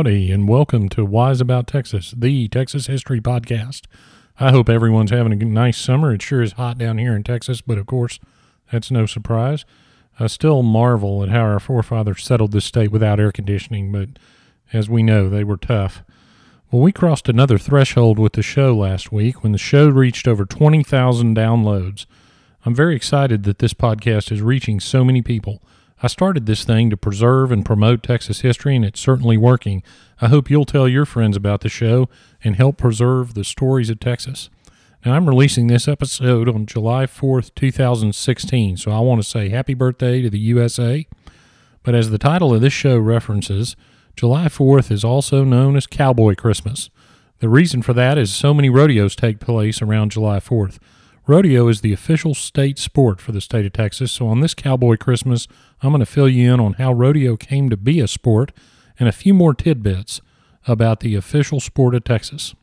Howdy, and welcome to Wise About Texas, the Texas History Podcast. I hope everyone's having a nice summer. It sure is hot down here in Texas, but of course, that's no surprise. I still marvel at how our forefathers settled this state without air conditioning, but as we know, they were tough. Well, we crossed another threshold with the show last week when the show reached over 20,000 downloads. I'm very excited that this podcast is reaching so many people. I started this thing to preserve and promote Texas history, and it's certainly working. I hope you'll tell your friends about the show and help preserve the stories of Texas. Now, I'm releasing this episode on July 4th, 2016, so I want to say happy birthday to the USA. But as the title of this show references, July 4th is also known as Cowboy Christmas. The reason for that is so many rodeos take place around July 4th. Rodeo is the official state sport for the state of Texas, so on this Cowboy Christmas, I'm going to fill you in on how rodeo came to be a sport and a few more tidbits about the official sport of Texas.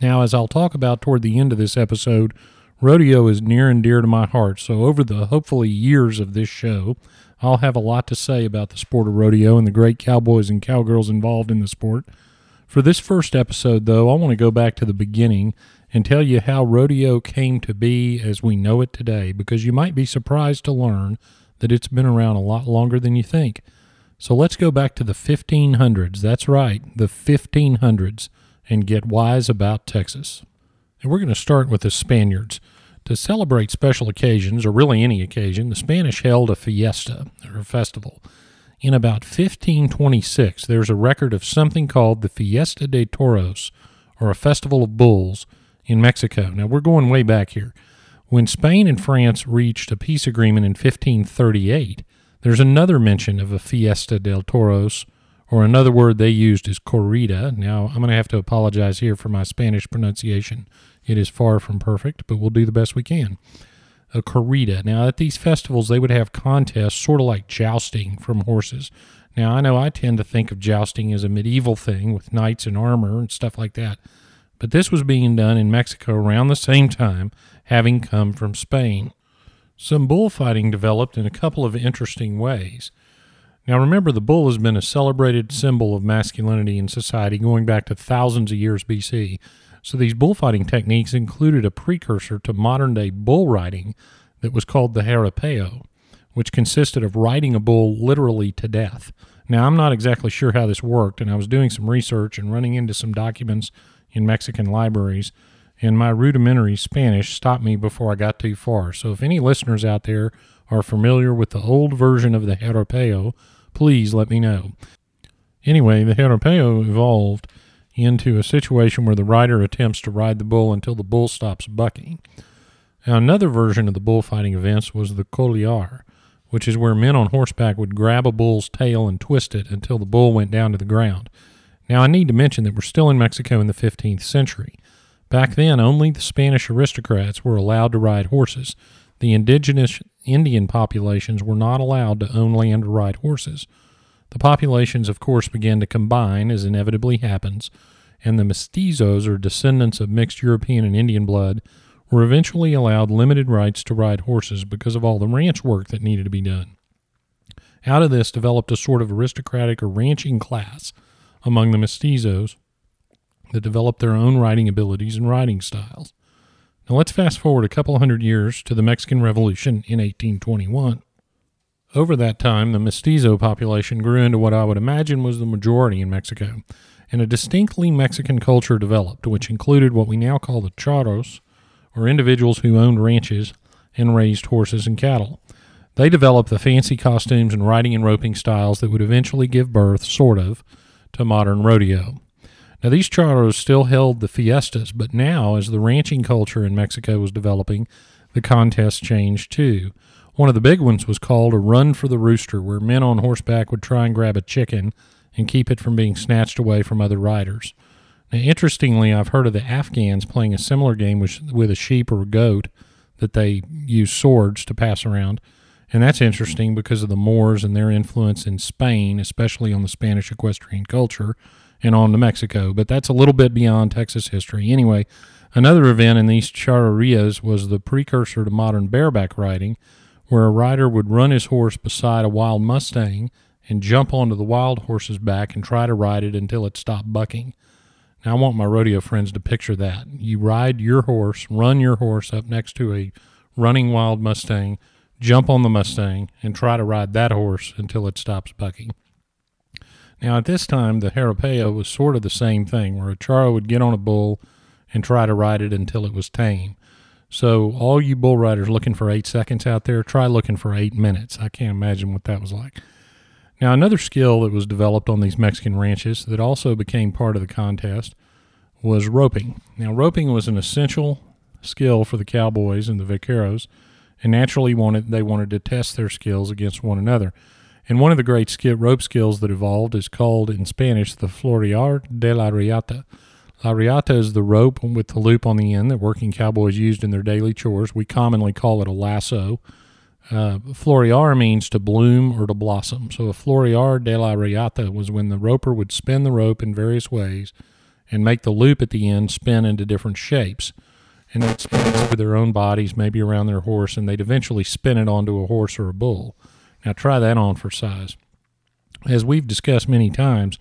Now, as I'll talk about toward the end of this episode, rodeo is near and dear to my heart, so over the hopefully years of this show, I'll have a lot to say about the sport of rodeo and the great cowboys and cowgirls involved in the sport. For this first episode, though, I want to go back to the beginning and tell you how rodeo came to be as we know it today, because you might be surprised to learn that it's been around a lot longer than you think. So let's go back to the 1500s, that's right, the 1500s, and get wise about Texas. And we're going to start with the Spaniards. To celebrate special occasions, or really any occasion, the Spanish held a fiesta, or a festival. In about 1526, there's a record of something called the Fiesta de Toros, or a festival of bulls, in Mexico. Now, we're going way back here. When Spain and France reached a peace agreement in 1538, there's another mention of a Fiesta del Toros, or another word they used is corrida. Now, I'm going to have to apologize here for my Spanish pronunciation. It is far from perfect, but we'll do the best we can. A corrida. Now, at these festivals, they would have contests sort of like jousting from horses. Now, I know I tend to think of jousting as a medieval thing with knights in armor and stuff like that, but this was being done in Mexico around the same time, having come from Spain. Some bullfighting developed in a couple of interesting ways. Now remember, the bull has been a celebrated symbol of masculinity in society going back to thousands of years BC, so these bullfighting techniques included a precursor to modern-day bull riding that was called the jaripeo, which consisted of riding a bull literally to death. Now, I'm not exactly sure how this worked, and I was doing some research and running into some documents in Mexican libraries, and my rudimentary Spanish stopped me before I got too far. So if any listeners out there are familiar with the old version of the jaripeo, please let me know. Anyway, the jaripeo evolved into a situation where the rider attempts to ride the bull until the bull stops bucking. Now, another version of the bullfighting events was the collar, which is where men on horseback would grab a bull's tail and twist it until the bull went down to the ground. Now, I need to mention that we're still in Mexico in the 15th century. Back then, only the Spanish aristocrats were allowed to ride horses. The indigenous Indian populations were not allowed to own land or ride horses. The populations, of course, began to combine, as inevitably happens, and the mestizos, or descendants of mixed European and Indian blood, were eventually allowed limited rights to ride horses because of all the ranch work that needed to be done. Out of this developed a sort of aristocratic or ranching class among the mestizos that developed their own riding abilities and riding styles. Now let's fast forward a couple hundred years to the Mexican Revolution in 1821. Over that time, the mestizo population grew into what I would imagine was the majority in Mexico, and a distinctly Mexican culture developed, which included what we now call the charros, or individuals who owned ranches and raised horses and cattle. They developed the fancy costumes and riding and roping styles that would eventually give birth, sort of, to modern rodeo. Now, these charros still held the fiestas, but now, as the ranching culture in Mexico was developing, the contest changed too. One of the big ones was called a run for the rooster, where men on horseback would try and grab a chicken and keep it from being snatched away from other riders. Now, interestingly, I've heard of the Afghans playing a similar game with a sheep or a goat that they use swords to pass around, and that's interesting because of the Moors and their influence in Spain, especially on the Spanish equestrian culture, and on to Mexico. But that's a little bit beyond Texas history. Anyway, another event in these charrerías was the precursor to modern bareback riding, where a rider would run his horse beside a wild mustang and jump onto the wild horse's back and try to ride it until it stopped bucking. Now, I want my rodeo friends to picture that. You ride your horse, run your horse up next to a running wild Mustang, jump on the Mustang, and try to ride that horse until it stops bucking. Now, at this time, the jaripeo was sort of the same thing, where a charro would get on a bull and try to ride it until it was tame. So all you bull riders looking for 8 seconds out there, try looking for 8 minutes. I can't imagine what that was like. Now, another skill that was developed on these Mexican ranches that also became part of the contest was roping. Now, roping was an essential skill for the cowboys and the vaqueros, and naturally they wanted to test their skills against one another. And one of the great rope skills that evolved is called, in Spanish, the florear de la riata. La riata is the rope with the loop on the end that working cowboys used in their daily chores. We commonly call it a lasso. Florear means to bloom or to blossom. So a florear de la riata was when the roper would spin the rope in various ways and make the loop at the end spin into different shapes. And they'd spin it over their own bodies, maybe around their horse, and they'd eventually spin it onto a horse or a bull. Now try that on for size. As we've discussed many times,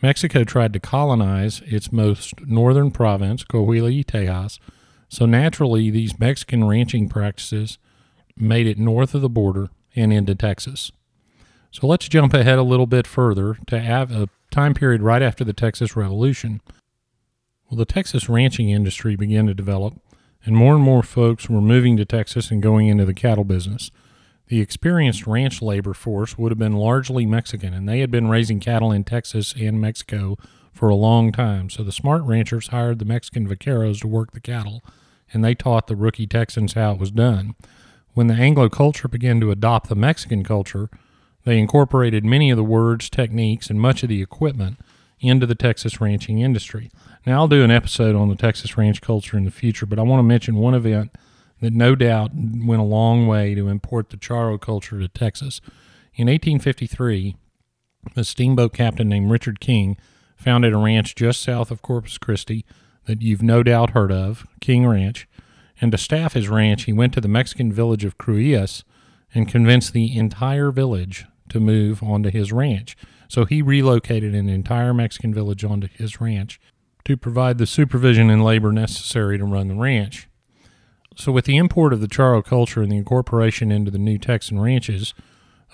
Mexico tried to colonize its most northern province, Coahuila y Tejas, so naturally these Mexican ranching practices made it north of the border and into Texas. So let's jump ahead a little bit further to have a time period right after the Texas Revolution. Well, the Texas ranching industry began to develop, and more folks were moving to Texas and going into the cattle business. The experienced ranch labor force would have been largely Mexican, and they had been raising cattle in Texas and Mexico for a long time. So the smart ranchers hired the Mexican vaqueros to work the cattle, and they taught the rookie Texans how it was done. When the Anglo culture began to adopt the Mexican culture, they incorporated many of the words, techniques, and much of the equipment into the Texas ranching industry. Now, I'll do an episode on the Texas ranch culture in the future, but I want to mention one event that no doubt went a long way to import the charro culture to Texas. In 1853, a steamboat captain named Richard King founded a ranch just south of Corpus Christi that you've no doubt heard of, King Ranch. And to staff his ranch, he went to the Mexican village of Cruillas and convinced the entire village to move onto his ranch. So he relocated an entire Mexican village onto his ranch to provide the supervision and labor necessary to run the ranch. So with the import of the charro culture and the incorporation into the new Texan ranches,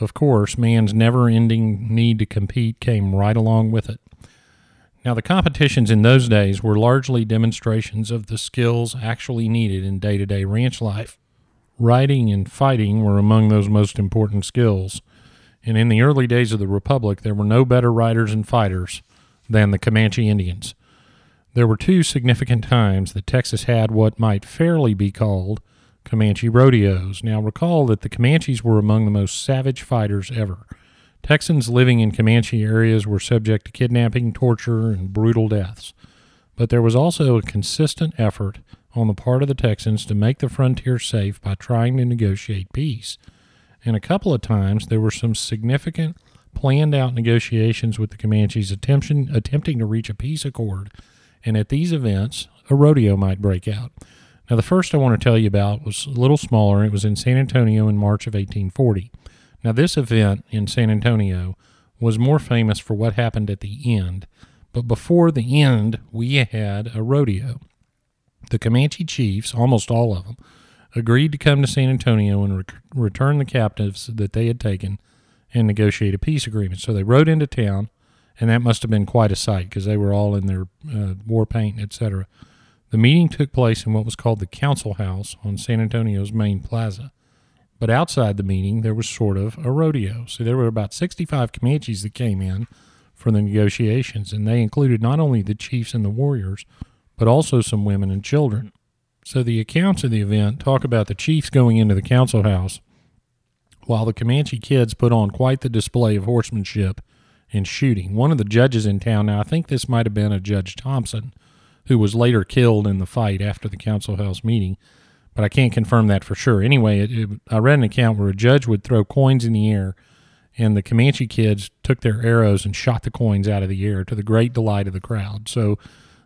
of course, man's never-ending need to compete came right along with it. Now, the competitions in those days were largely demonstrations of the skills actually needed in day-to-day ranch life. Riding and fighting were among those most important skills, and in the early days of the Republic, there were no better riders and fighters than the Comanche Indians. There were two significant times that Texas had what might fairly be called Comanche rodeos. Now, recall that the Comanches were among the most savage fighters ever. Texans living in Comanche areas were subject to kidnapping, torture, and brutal deaths. But there was also a consistent effort on the part of the Texans to make the frontier safe by trying to negotiate peace. And a couple of times, there were some significant planned-out negotiations with the Comanches attempting to reach a peace accord. And at these events, a rodeo might break out. Now, the first I want to tell you about was a little smaller. It was in San Antonio in March of 1840. Now, this event in San Antonio was more famous for what happened at the end. But before the end, we had a rodeo. The Comanche chiefs, almost all of them, agreed to come to San Antonio and return the captives that they had taken and negotiate a peace agreement. So they rode into town. And that must have been quite a sight because they were all in their war paint, etc. The meeting took place in what was called the Council House on San Antonio's main plaza. But outside the meeting, there was sort of a rodeo. So there were about 65 Comanches that came in for the negotiations, and they included not only the chiefs and the warriors, but also some women and children. So the accounts of the event talk about the chiefs going into the Council House, while the Comanche kids put on quite the display of horsemanship and shooting. One of the judges in town, now I think this might have been a Judge Thompson, who was later killed in the fight after the Council House meeting, but I can't confirm that for sure. Anyway, I read an account where a judge would throw coins in the air, and the Comanche kids took their arrows and shot the coins out of the air to the great delight of the crowd. So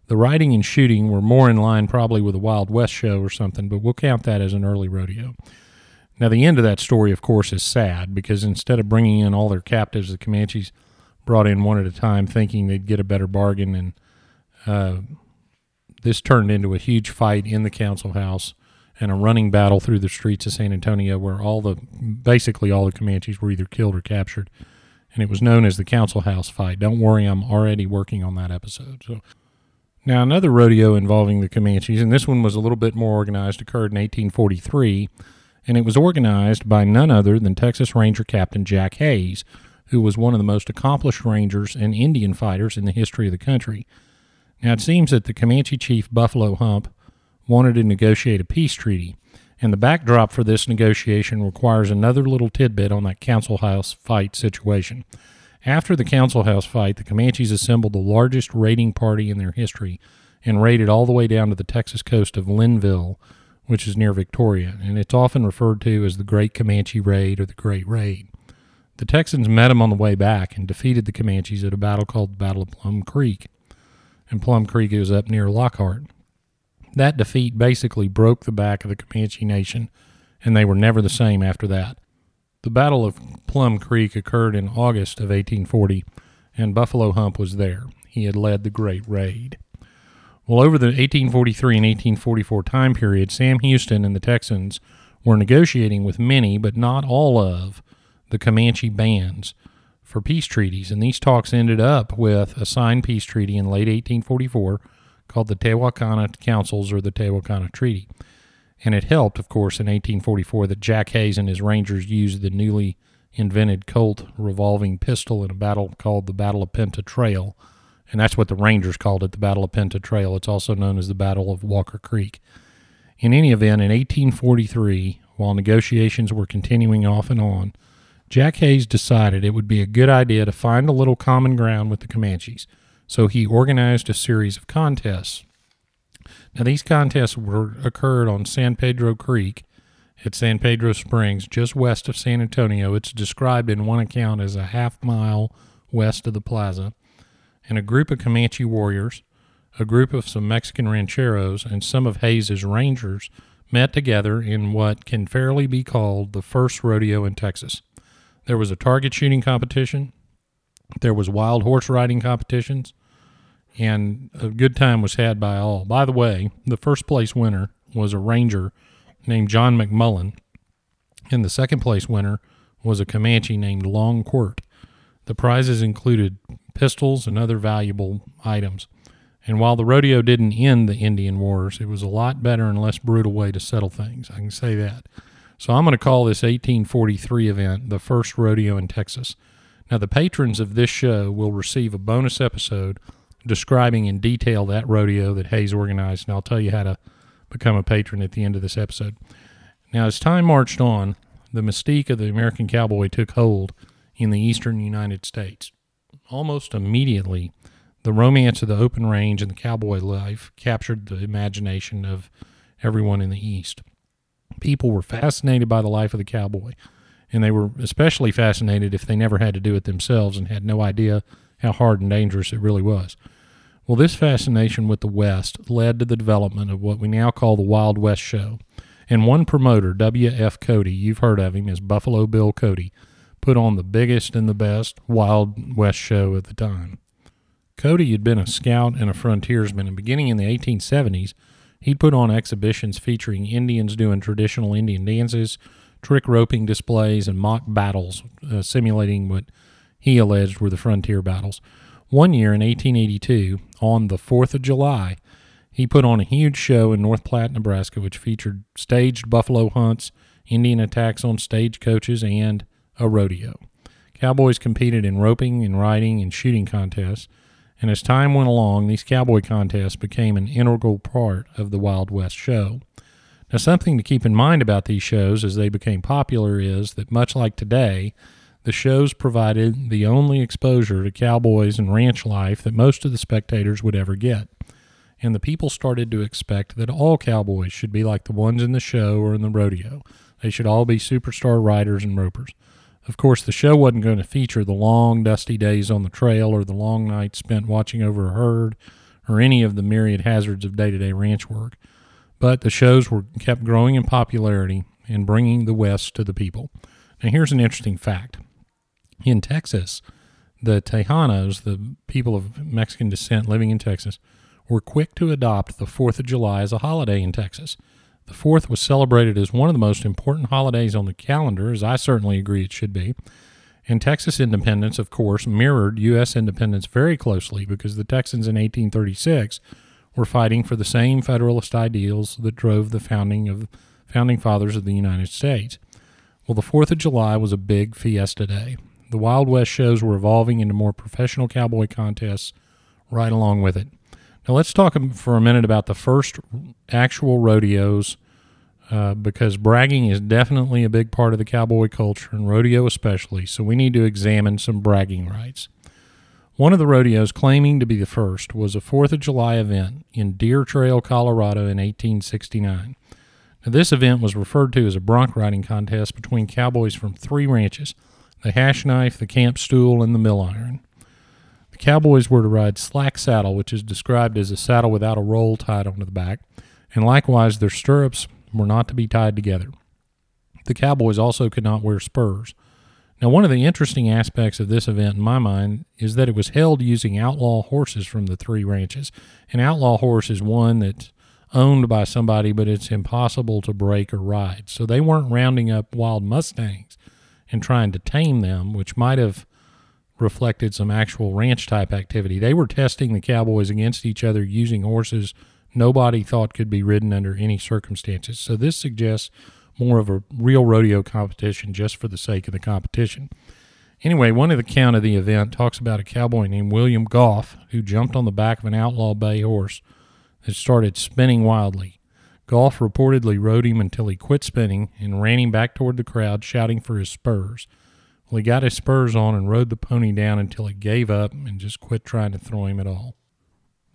the riding and shooting were more in line probably with a Wild West show or something, but we'll count that as an early rodeo. Now, the end of that story, of course, is sad because instead of bringing in all their captives, the Comanches brought in one at a time thinking they'd get a better bargain, and this turned into a huge fight in the council house and a running battle through the streets of San Antonio where basically all the Comanches were either killed or captured, and it was known as the Council House Fight. Don't worry, I'm already working on that episode. So, now, another rodeo involving the Comanches, and this one was a little bit more organized, occurred in 1843, and it was organized by none other than Texas Ranger Captain Jack Hayes, who was one of the most accomplished rangers and Indian fighters in the history of the country. Now, it seems that the Comanche chief Buffalo Hump wanted to negotiate a peace treaty, and the backdrop for this negotiation requires another little tidbit on that Council House Fight situation. After the Council House Fight, the Comanches assembled the largest raiding party in their history and raided all the way down to the Texas coast of Linville, which is near Victoria, and it's often referred to as the Great Comanche Raid or the Great Raid. The Texans met them on the way back and defeated the Comanches at a battle called the Battle of Plum Creek, and Plum Creek is up near Lockhart. That defeat basically broke the back of the Comanche Nation, and they were never the same after that. The Battle of Plum Creek occurred in August of 1840, and Buffalo Hump was there. He had led the Great Raid. Well, over the 1843 and 1844 time period, Sam Houston and the Texans were negotiating with many, but not all of, the Comanche bands for peace treaties, and these talks ended up with a signed peace treaty in late 1844 called the Tehuacana Councils or the Tehuacana Treaty. And it helped, of course, in 1844 that Jack Hayes and his Rangers used the newly invented Colt revolving pistol in a battle called the Battle of Pinta Trail, and that's what the Rangers called it, the Battle of Pinta Trail. It's also known as the Battle of Walker Creek. In any event, in 1843, while negotiations were continuing off and on, Jack Hayes decided it would be a good idea to find a little common ground with the Comanches, so he organized a series of contests. Now, these contests occurred on San Pedro Creek at San Pedro Springs, just west of San Antonio. It's described in one account as a half-mile west of the plaza, and a group of Comanche warriors, a group of some Mexican rancheros, and some of Hayes's Rangers met together in what can fairly be called the first rodeo in Texas. There was a target shooting competition, there was wild horse riding competitions, and a good time was had by all. By the way, the first place winner was a ranger named John McMullen, and the second place winner was a Comanche named Long Quirt. The prizes included pistols and other valuable items. And while the rodeo didn't end the Indian Wars, it was a lot better and less brutal way to settle things. I can say that. So I'm going to call this 1843 event the first rodeo in Texas. Now, the patrons of this show will receive a bonus episode describing in detail that rodeo that Hayes organized, and I'll tell you how to become a patron at the end of this episode. Now, as time marched on, the mystique of the American cowboy took hold in the eastern United States. Almost immediately, the romance of the open range and the cowboy life captured the imagination of everyone in the East. People were fascinated by the life of the cowboy, and they were especially fascinated if they never had to do it themselves and had no idea how hard and dangerous it really was. Well, this fascination with the West led to the development of what we now call the Wild West Show, and one promoter, W.F. Cody, you've heard of him as Buffalo Bill Cody, put on the biggest and the best Wild West Show at the time. Cody had been a scout and a frontiersman, and beginning in the 1870s, he'd put on exhibitions featuring Indians doing traditional Indian dances, trick roping displays, and mock battles, simulating what he alleged were the frontier battles. One year in 1882, on the 4th of July, he put on a huge show in North Platte, Nebraska, which featured staged buffalo hunts, Indian attacks on stagecoaches, and a rodeo. Cowboys competed in roping and riding and shooting contests, and as time went along, these cowboy contests became an integral part of the Wild West Show. Now, something to keep in mind about these shows as they became popular is that, much like today, the shows provided the only exposure to cowboys and ranch life that most of the spectators would ever get. And the people started to expect that all cowboys should be like the ones in the show or in the rodeo. They should all be superstar riders and ropers. Of course, the show wasn't going to feature the long, dusty days on the trail or the long nights spent watching over a herd or any of the myriad hazards of day-to-day ranch work. But the shows were kept growing in popularity, and bringing the West to the people. Now, here's an interesting fact. In Texas, the Tejanos, the people of Mexican descent living in Texas, were quick to adopt the 4th of July as a holiday in Texas. The 4th was celebrated as one of the most important holidays on the calendar, as I certainly agree it should be. And Texas independence, of course, mirrored U.S. independence very closely because the Texans in 1836 were fighting for the same Federalist ideals that drove the founding fathers of the United States. Well, the 4th of July was a big fiesta day. The Wild West shows were evolving into more professional cowboy contests right along with it. Now, let's talk for a minute about the first actual rodeos because bragging is definitely a big part of the cowboy culture, and rodeo especially, so we need to examine some bragging rights. One of the rodeos claiming to be the first was a 4th of July event in Deer Trail, Colorado in 1869. Now, this event was referred to as a bronc riding contest between cowboys from three ranches, the Hashknife, the Camp Stool, and the Mill Iron. The cowboys were to ride slack saddle, which is described as a saddle without a roll tied onto the back, and likewise their stirrups were not to be tied together. The cowboys also could not wear spurs. Now, one of the interesting aspects of this event in my mind is that it was held using outlaw horses from the three ranches. An outlaw horse is one that's owned by somebody, but it's impossible to break or ride. So they weren't rounding up wild Mustangs and trying to tame them, which might have reflected some actual ranch-type activity. They were testing the cowboys against each other using horses nobody thought could be ridden under any circumstances. So this suggests more of a real rodeo competition just for the sake of the competition. Anyway, one of the account of the event talks about a cowboy named William Goff who jumped on the back of an outlaw bay horse that started spinning wildly. Goff reportedly rode him until he quit spinning and ran him back toward the crowd, shouting for his spurs. Well, he got his spurs on and rode the pony down until it gave up and just quit trying to throw him at all.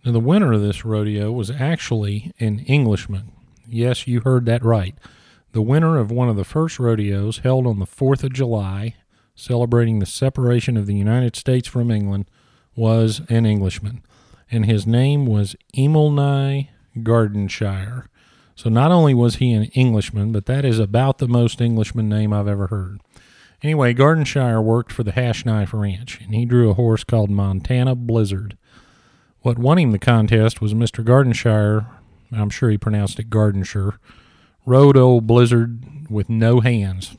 Now, the winner of this rodeo was actually an Englishman. Yes, you heard that right. The winner of one of the first rodeos held on the 4th of July, celebrating the separation of the United States from England, was an Englishman. And his name was Emil Nye Gardenshire. So not only was he an Englishman, but that is about the most Englishman name I've ever heard. Anyway, Gardenshire worked for the Hashknife Ranch, and he drew a horse called Montana Blizzard. What won him the contest was Mr. Gardenshire, I'm sure he pronounced it Gardenshire, rode old Blizzard with no hands.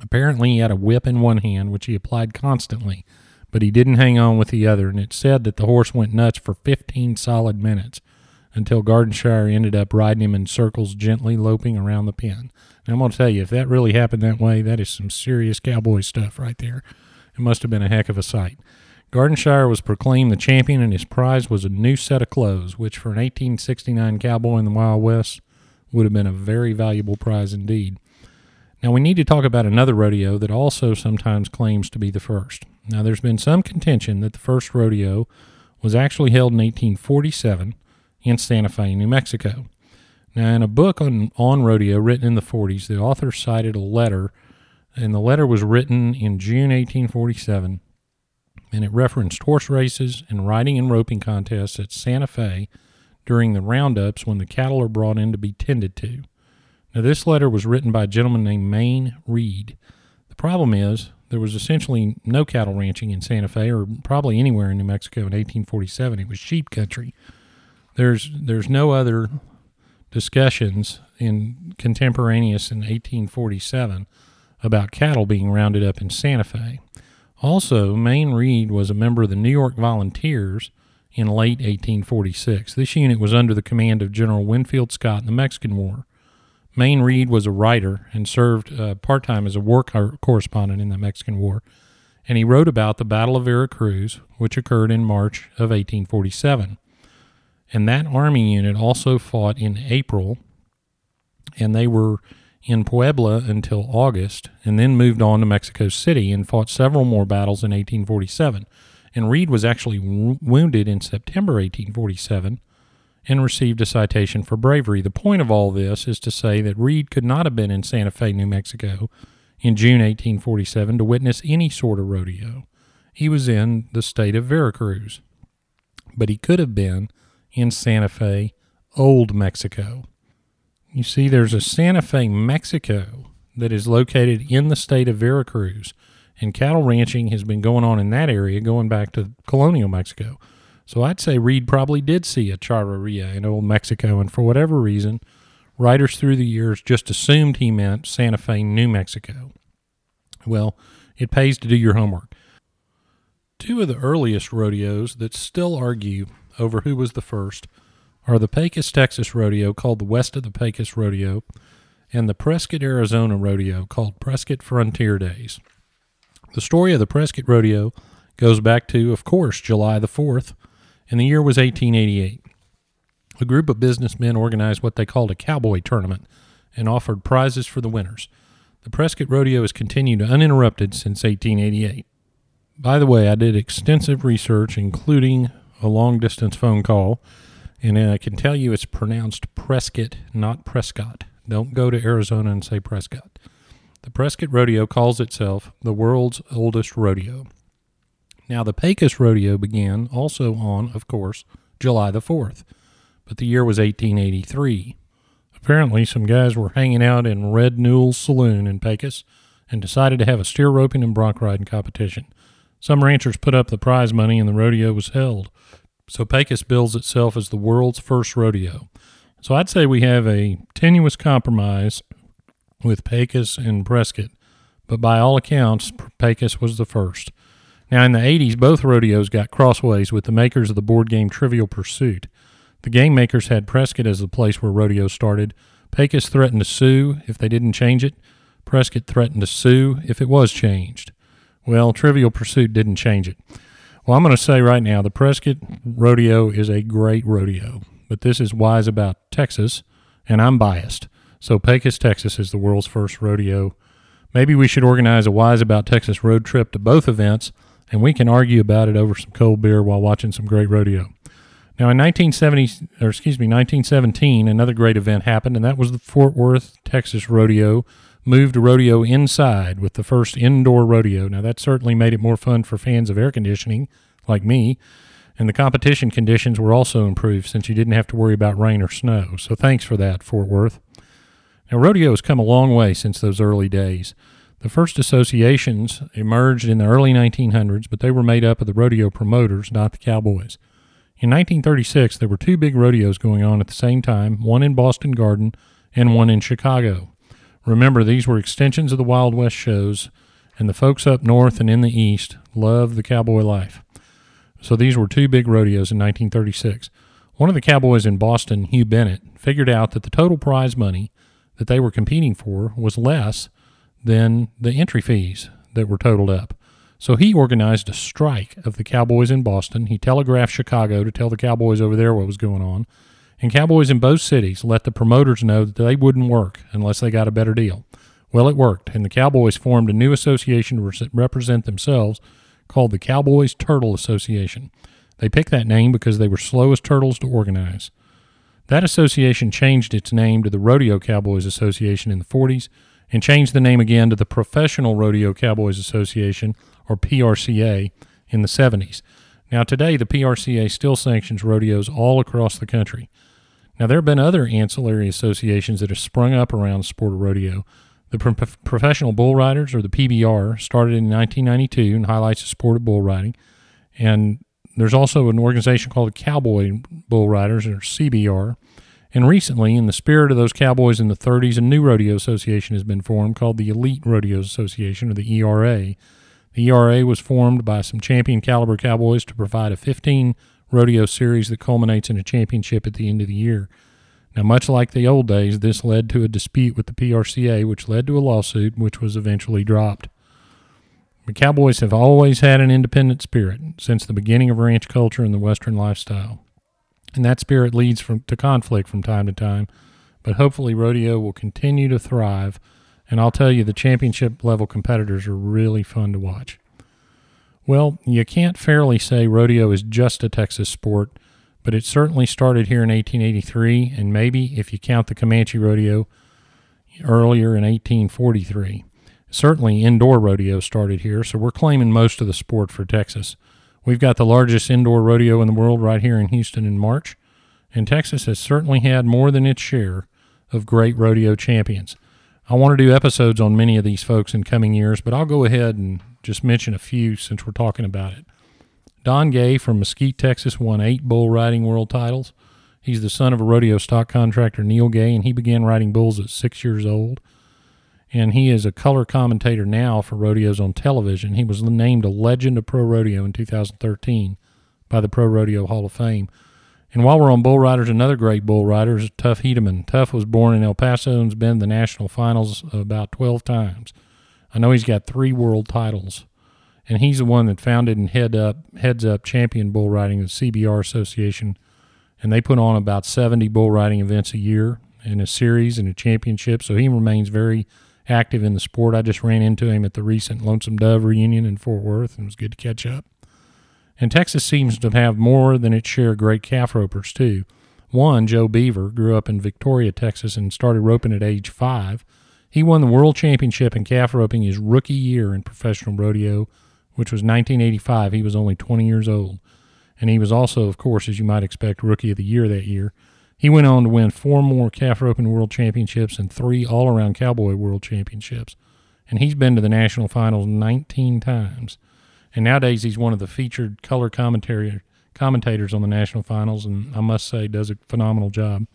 Apparently he had a whip in one hand, which he applied constantly, but he didn't hang on with the other, and it's said that the horse went nuts for 15 solid minutes until Gardenshire ended up riding him in circles, gently loping around the pen. And I'm going to tell you, if that really happened that way, that is some serious cowboy stuff right there. It must have been a heck of a sight. Gardenshire was proclaimed the champion, and his prize was a new set of clothes, which for an 1869 cowboy in the Wild West would have been a very valuable prize indeed. Now, we need to talk about another rodeo that also sometimes claims to be the first. Now, there's been some contention that the first rodeo was actually held in 1847 in Santa Fe, New Mexico. Now, in a book on rodeo written in the 40s, the author cited a letter, and the letter was written in June 1847, and it referenced horse races and riding and roping contests at Santa Fe during the roundups when the cattle are brought in to be tended to. Now, this letter was written by a gentleman named Mayne Reid. The problem is there was essentially no cattle ranching in Santa Fe or probably anywhere in New Mexico in 1847. It was sheep country. There's no other discussions in contemporaneous in 1847 about cattle being rounded up in Santa Fe. Also, Mayne Reid was a member of the New York Volunteers in late 1846. This unit was under the command of General Winfield Scott in the Mexican War. Mayne Reid was a writer and served part-time as a war correspondent in the Mexican War, and he wrote about the Battle of Veracruz, which occurred in March of 1847. And that Army unit also fought in April, and they were in Puebla until August, and then moved on to Mexico City and fought several more battles in 1847. And Reid was actually wounded in September 1847 and received a citation for bravery. The point of all this is to say that Reid could not have been in Santa Fe, New Mexico in June 1847 to witness any sort of rodeo. He was in the state of Veracruz, but he could have been in Santa Fe, Old Mexico. You see, there's a Santa Fe, Mexico that is located in the state of Veracruz, and cattle ranching has been going on in that area going back to colonial Mexico. So I'd say Reed probably did see a charreria in old Mexico, and for whatever reason, writers through the years just assumed he meant Santa Fe, New Mexico. Well, it pays to do your homework. Two of the earliest rodeos that still argue over who was the first are the Pecos, Texas Rodeo, called the West of the Pecos Rodeo, and the Prescott, Arizona Rodeo, called Prescott Frontier Days. The story of the Prescott Rodeo goes back to, of course, July the 4th, and the year was 1888. A group of businessmen organized what they called a cowboy tournament and offered prizes for the winners. The Prescott Rodeo has continued uninterrupted since 1888. By the way, I did extensive research, including a long-distance phone call, and I can tell you it's pronounced Prescott, not Prescott. Don't go to Arizona and say Prescott. The Prescott Rodeo calls itself the world's oldest rodeo. Now, the Pecos Rodeo began also on, of course, July the 4th, but the year was 1883. Apparently, some guys were hanging out in Red Newell's Saloon in Pecos and decided to have a steer roping and bronc riding competition. Some ranchers put up the prize money and the rodeo was held, so Pecos bills itself as the world's first rodeo. So I'd say we have a tenuous compromise with Pecos and Prescott, but by all accounts, Pecos was the first. Now, in the 80s, both rodeos got crossways with the makers of the board game Trivial Pursuit. The game makers had Prescott as the place where rodeos started. Pecos threatened to sue if they didn't change it. Prescott threatened to sue if it was changed. Well, Trivial Pursuit didn't change it. Well, I'm going to say right now, the Prescott Rodeo is a great rodeo, but this is Wise About Texas, and I'm biased. So Pecos, Texas is the world's first rodeo. Maybe we should organize a Wise About Texas road trip to both events, and we can argue about it over some cold beer while watching some great rodeo. Now, in 1917, another great event happened, and that was the Fort Worth, Texas Rodeo, moved to rodeo inside with the first indoor rodeo. Now, that certainly made it more fun for fans of air conditioning, like me, and the competition conditions were also improved since you didn't have to worry about rain or snow. So thanks for that, Fort Worth. Now, rodeo has come a long way since those early days. The first associations emerged in the early 1900s, but they were made up of the rodeo promoters, not the cowboys. In 1936, there were two big rodeos going on at the same time, one in Boston Garden and one in Chicago. Remember, these were extensions of the Wild West shows, and the folks up north and in the east loved the cowboy life. So these were two big rodeos in 1936. One of the cowboys in Boston, Hugh Bennett, figured out that the total prize money that they were competing for was less than the entry fees that were totaled up. So he organized a strike of the cowboys in Boston. He telegraphed Chicago to tell the cowboys over there what was going on. And cowboys in both cities let the promoters know that they wouldn't work unless they got a better deal. Well, it worked, and the cowboys formed a new association to represent themselves called the Cowboys Turtle Association. They picked that name because they were slow as turtles to organize. That association changed its name to the Rodeo Cowboys Association in the 40s and changed the name again to the Professional Rodeo Cowboys Association, or PRCA, in the 70s. Now today, the PRCA still sanctions rodeos all across the country. Now there have been other ancillary associations that have sprung up around the sport of rodeo. The Professional Bull Riders, or the PBR, started in 1992 and highlights the sport of bull riding. And there's also an organization called Cowboy Bull Riders, or CBR. And recently, in the spirit of those cowboys in the 30s, a new rodeo association has been formed called the Elite Rodeo Association, or the ERA. The ERA was formed by some champion-caliber cowboys to provide a 15-rodeo series that culminates in a championship at the end of the year. Now, much like the old days, this led to a dispute with the PRCA, which led to a lawsuit, which was eventually dropped. The cowboys have always had an independent spirit since the beginning of ranch culture and the Western lifestyle. And that spirit leads to conflict from time to time, but hopefully rodeo will continue to thrive. And I'll tell you, the championship-level competitors are really fun to watch. Well, you can't fairly say rodeo is just a Texas sport, but it certainly started here in 1883, and maybe, if you count the Comanche Rodeo, earlier in 1843. Certainly, indoor rodeo started here, so we're claiming most of the sport for Texas. We've got the largest indoor rodeo in the world right here in Houston in March, and Texas has certainly had more than its share of great rodeo champions. I want to do episodes on many of these folks in coming years, but I'll go ahead and just mention a few since we're talking about it. Don Gay from Mesquite, Texas, won 8 bull riding world titles. He's the son of a rodeo stock contractor, Neil Gay, and he began riding bulls at 6 years old. And he is a color commentator now for rodeos on television. He was named a Legend of Pro Rodeo in 2013 by the Pro Rodeo Hall of Fame. And while we're on bull riders, another great bull rider is Tuff Hedeman. Tuff was born in El Paso and has been in the national finals about 12 times. I know he's got 3 world titles, and he's the one that founded and heads up Champion Bull Riding, the CBR Association, and they put on about 70 bull riding events a year in a series and a championship, so he remains very active in the sport. I just ran into him at the recent Lonesome Dove reunion in Fort Worth, and it was good to catch up. And Texas seems to have more than its share of great calf ropers, too. One, Joe Beaver, grew up in Victoria, Texas, and started roping at age 5. He won the World Championship in calf roping his rookie year in professional rodeo, which was 1985. He was only 20 years old. And he was also, of course, as you might expect, Rookie of the Year that year. He went on to win 4 more calf roping World Championships and 3 all-around Cowboy World Championships. And he's been to the national finals 19 times. And nowadays he's one of the featured color commentators on the national finals, and I must say does a phenomenal job.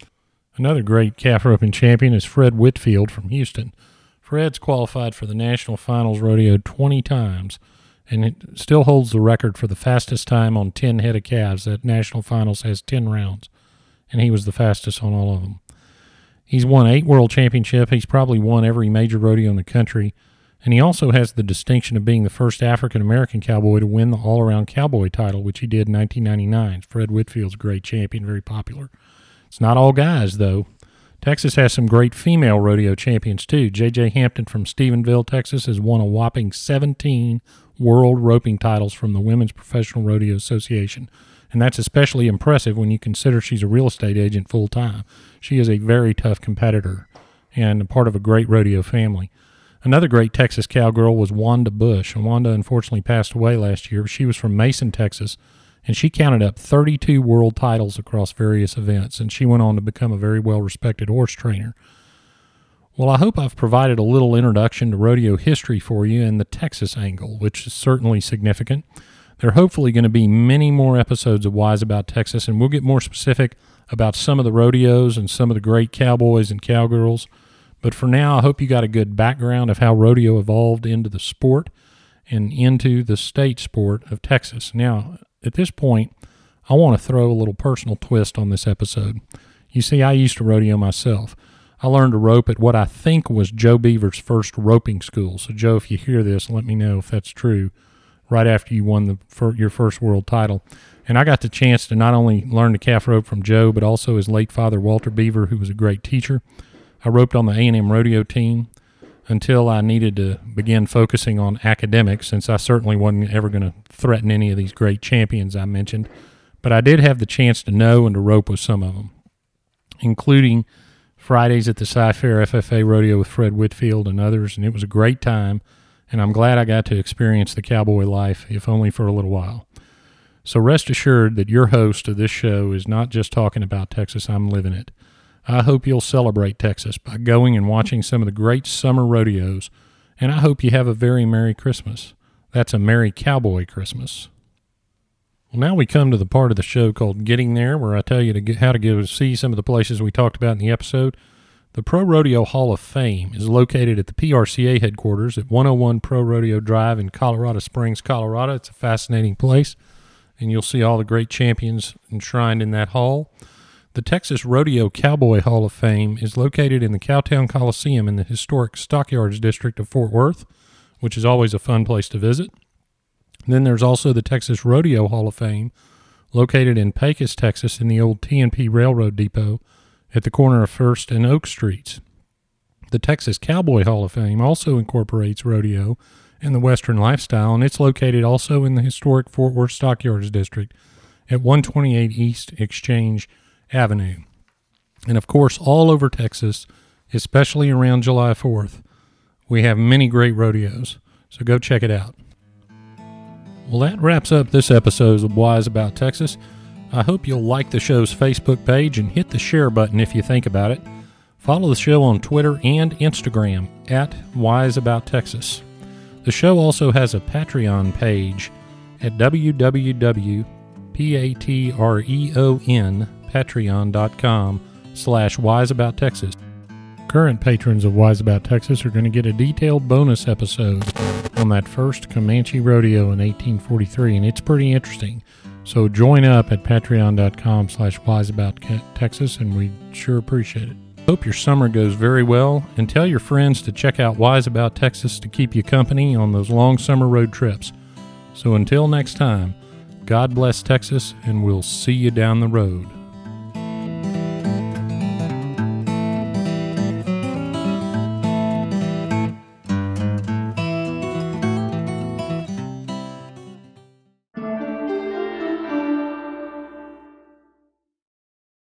Another great calf roping champion is Fred Whitfield from Houston. Fred's qualified for the national finals rodeo 20 times, and it still holds the record for the fastest time on 10 head of calves. That national finals has 10 rounds, and he was the fastest on all of them. He's won 8 world championships. He's probably won every major rodeo in the country. And he also has the distinction of being the first African-American cowboy to win the all-around cowboy title, which he did in 1999. Fred Whitfield's a great champion, very popular. It's not all guys, though. Texas has some great female rodeo champions, too. J.J. Hampton from Stephenville, Texas, has won a whopping 17 world roping titles from the Women's Professional Rodeo Association. And that's especially impressive when you consider she's a real estate agent full-time. She is a very tough competitor and a part of a great rodeo family. Another great Texas cowgirl was Wanda Bush, and Wanda unfortunately passed away last year. She was from Mason, Texas, and she counted up 32 world titles across various events, and she went on to become a very well-respected horse trainer. Well, I hope I've provided a little introduction to rodeo history for you and the Texas angle, which is certainly significant. There are hopefully going to be many more episodes of Wise About Texas, and we'll get more specific about some of the rodeos and some of the great cowboys and cowgirls. But for now, I hope you got a good background of how rodeo evolved into the sport and into the state sport of Texas. Now, at this point, I want to throw a little personal twist on this episode. You see, I used to rodeo myself. I learned to rope at what I think was Joe Beaver's first roping school. So, Joe, if you hear this, let me know if that's true, right after you won your first world title. And I got the chance to not only learn to calf rope from Joe, but also his late father, Walter Beaver, who was a great teacher. I roped on the A&M rodeo team until I needed to begin focusing on academics, since I certainly wasn't ever going to threaten any of these great champions I mentioned. But I did have the chance to know and to rope with some of them, including Fridays at the Sci-Fair FFA rodeo with Fred Whitfield and others, and it was a great time, and I'm glad I got to experience the cowboy life, if only for a little while. So rest assured that your host of this show is not just talking about Texas, I'm living it. I hope you'll celebrate Texas by going and watching some of the great summer rodeos, and I hope you have a very Merry Christmas. That's a Merry Cowboy Christmas. Well, now we come to the part of the show called Getting There, where I tell you how to go see some of the places we talked about in the episode. The Pro Rodeo Hall of Fame is located at the PRCA headquarters at 101 Pro Rodeo Drive in Colorado Springs, Colorado. It's a fascinating place, and you'll see all the great champions enshrined in that hall. The Texas Rodeo Cowboy Hall of Fame is located in the Cowtown Coliseum in the historic Stockyards District of Fort Worth, which is always a fun place to visit. And then there's also the Texas Rodeo Hall of Fame, located in Pecos, Texas, in the old T&P Railroad Depot at the corner of First and Oak Streets. The Texas Cowboy Hall of Fame also incorporates rodeo and the Western lifestyle, and it's located also in the historic Fort Worth Stockyards District at 128 East Exchange Avenue. And of course, all over Texas, especially around July 4th, we have many great rodeos, so go check it out. Well, that wraps up this episode of Wise About Texas. I hope you'll like the show's Facebook page and hit the share button if you think about it. Follow the show on Twitter and Instagram at Wise About Texas. The show also has a Patreon page at www.patreon.com/wiseabouttexas. Current patrons of Wise About Texas are going to get a detailed bonus episode on that first Comanche rodeo in 1843, and it's pretty interesting. So join up at patreon.com/wiseabouttexas, and we sure appreciate it. Hope your summer goes very well, and tell your friends to check out Wise About Texas to keep you company on those long summer road trips. So until next time, God bless Texas, and we'll see you down the road.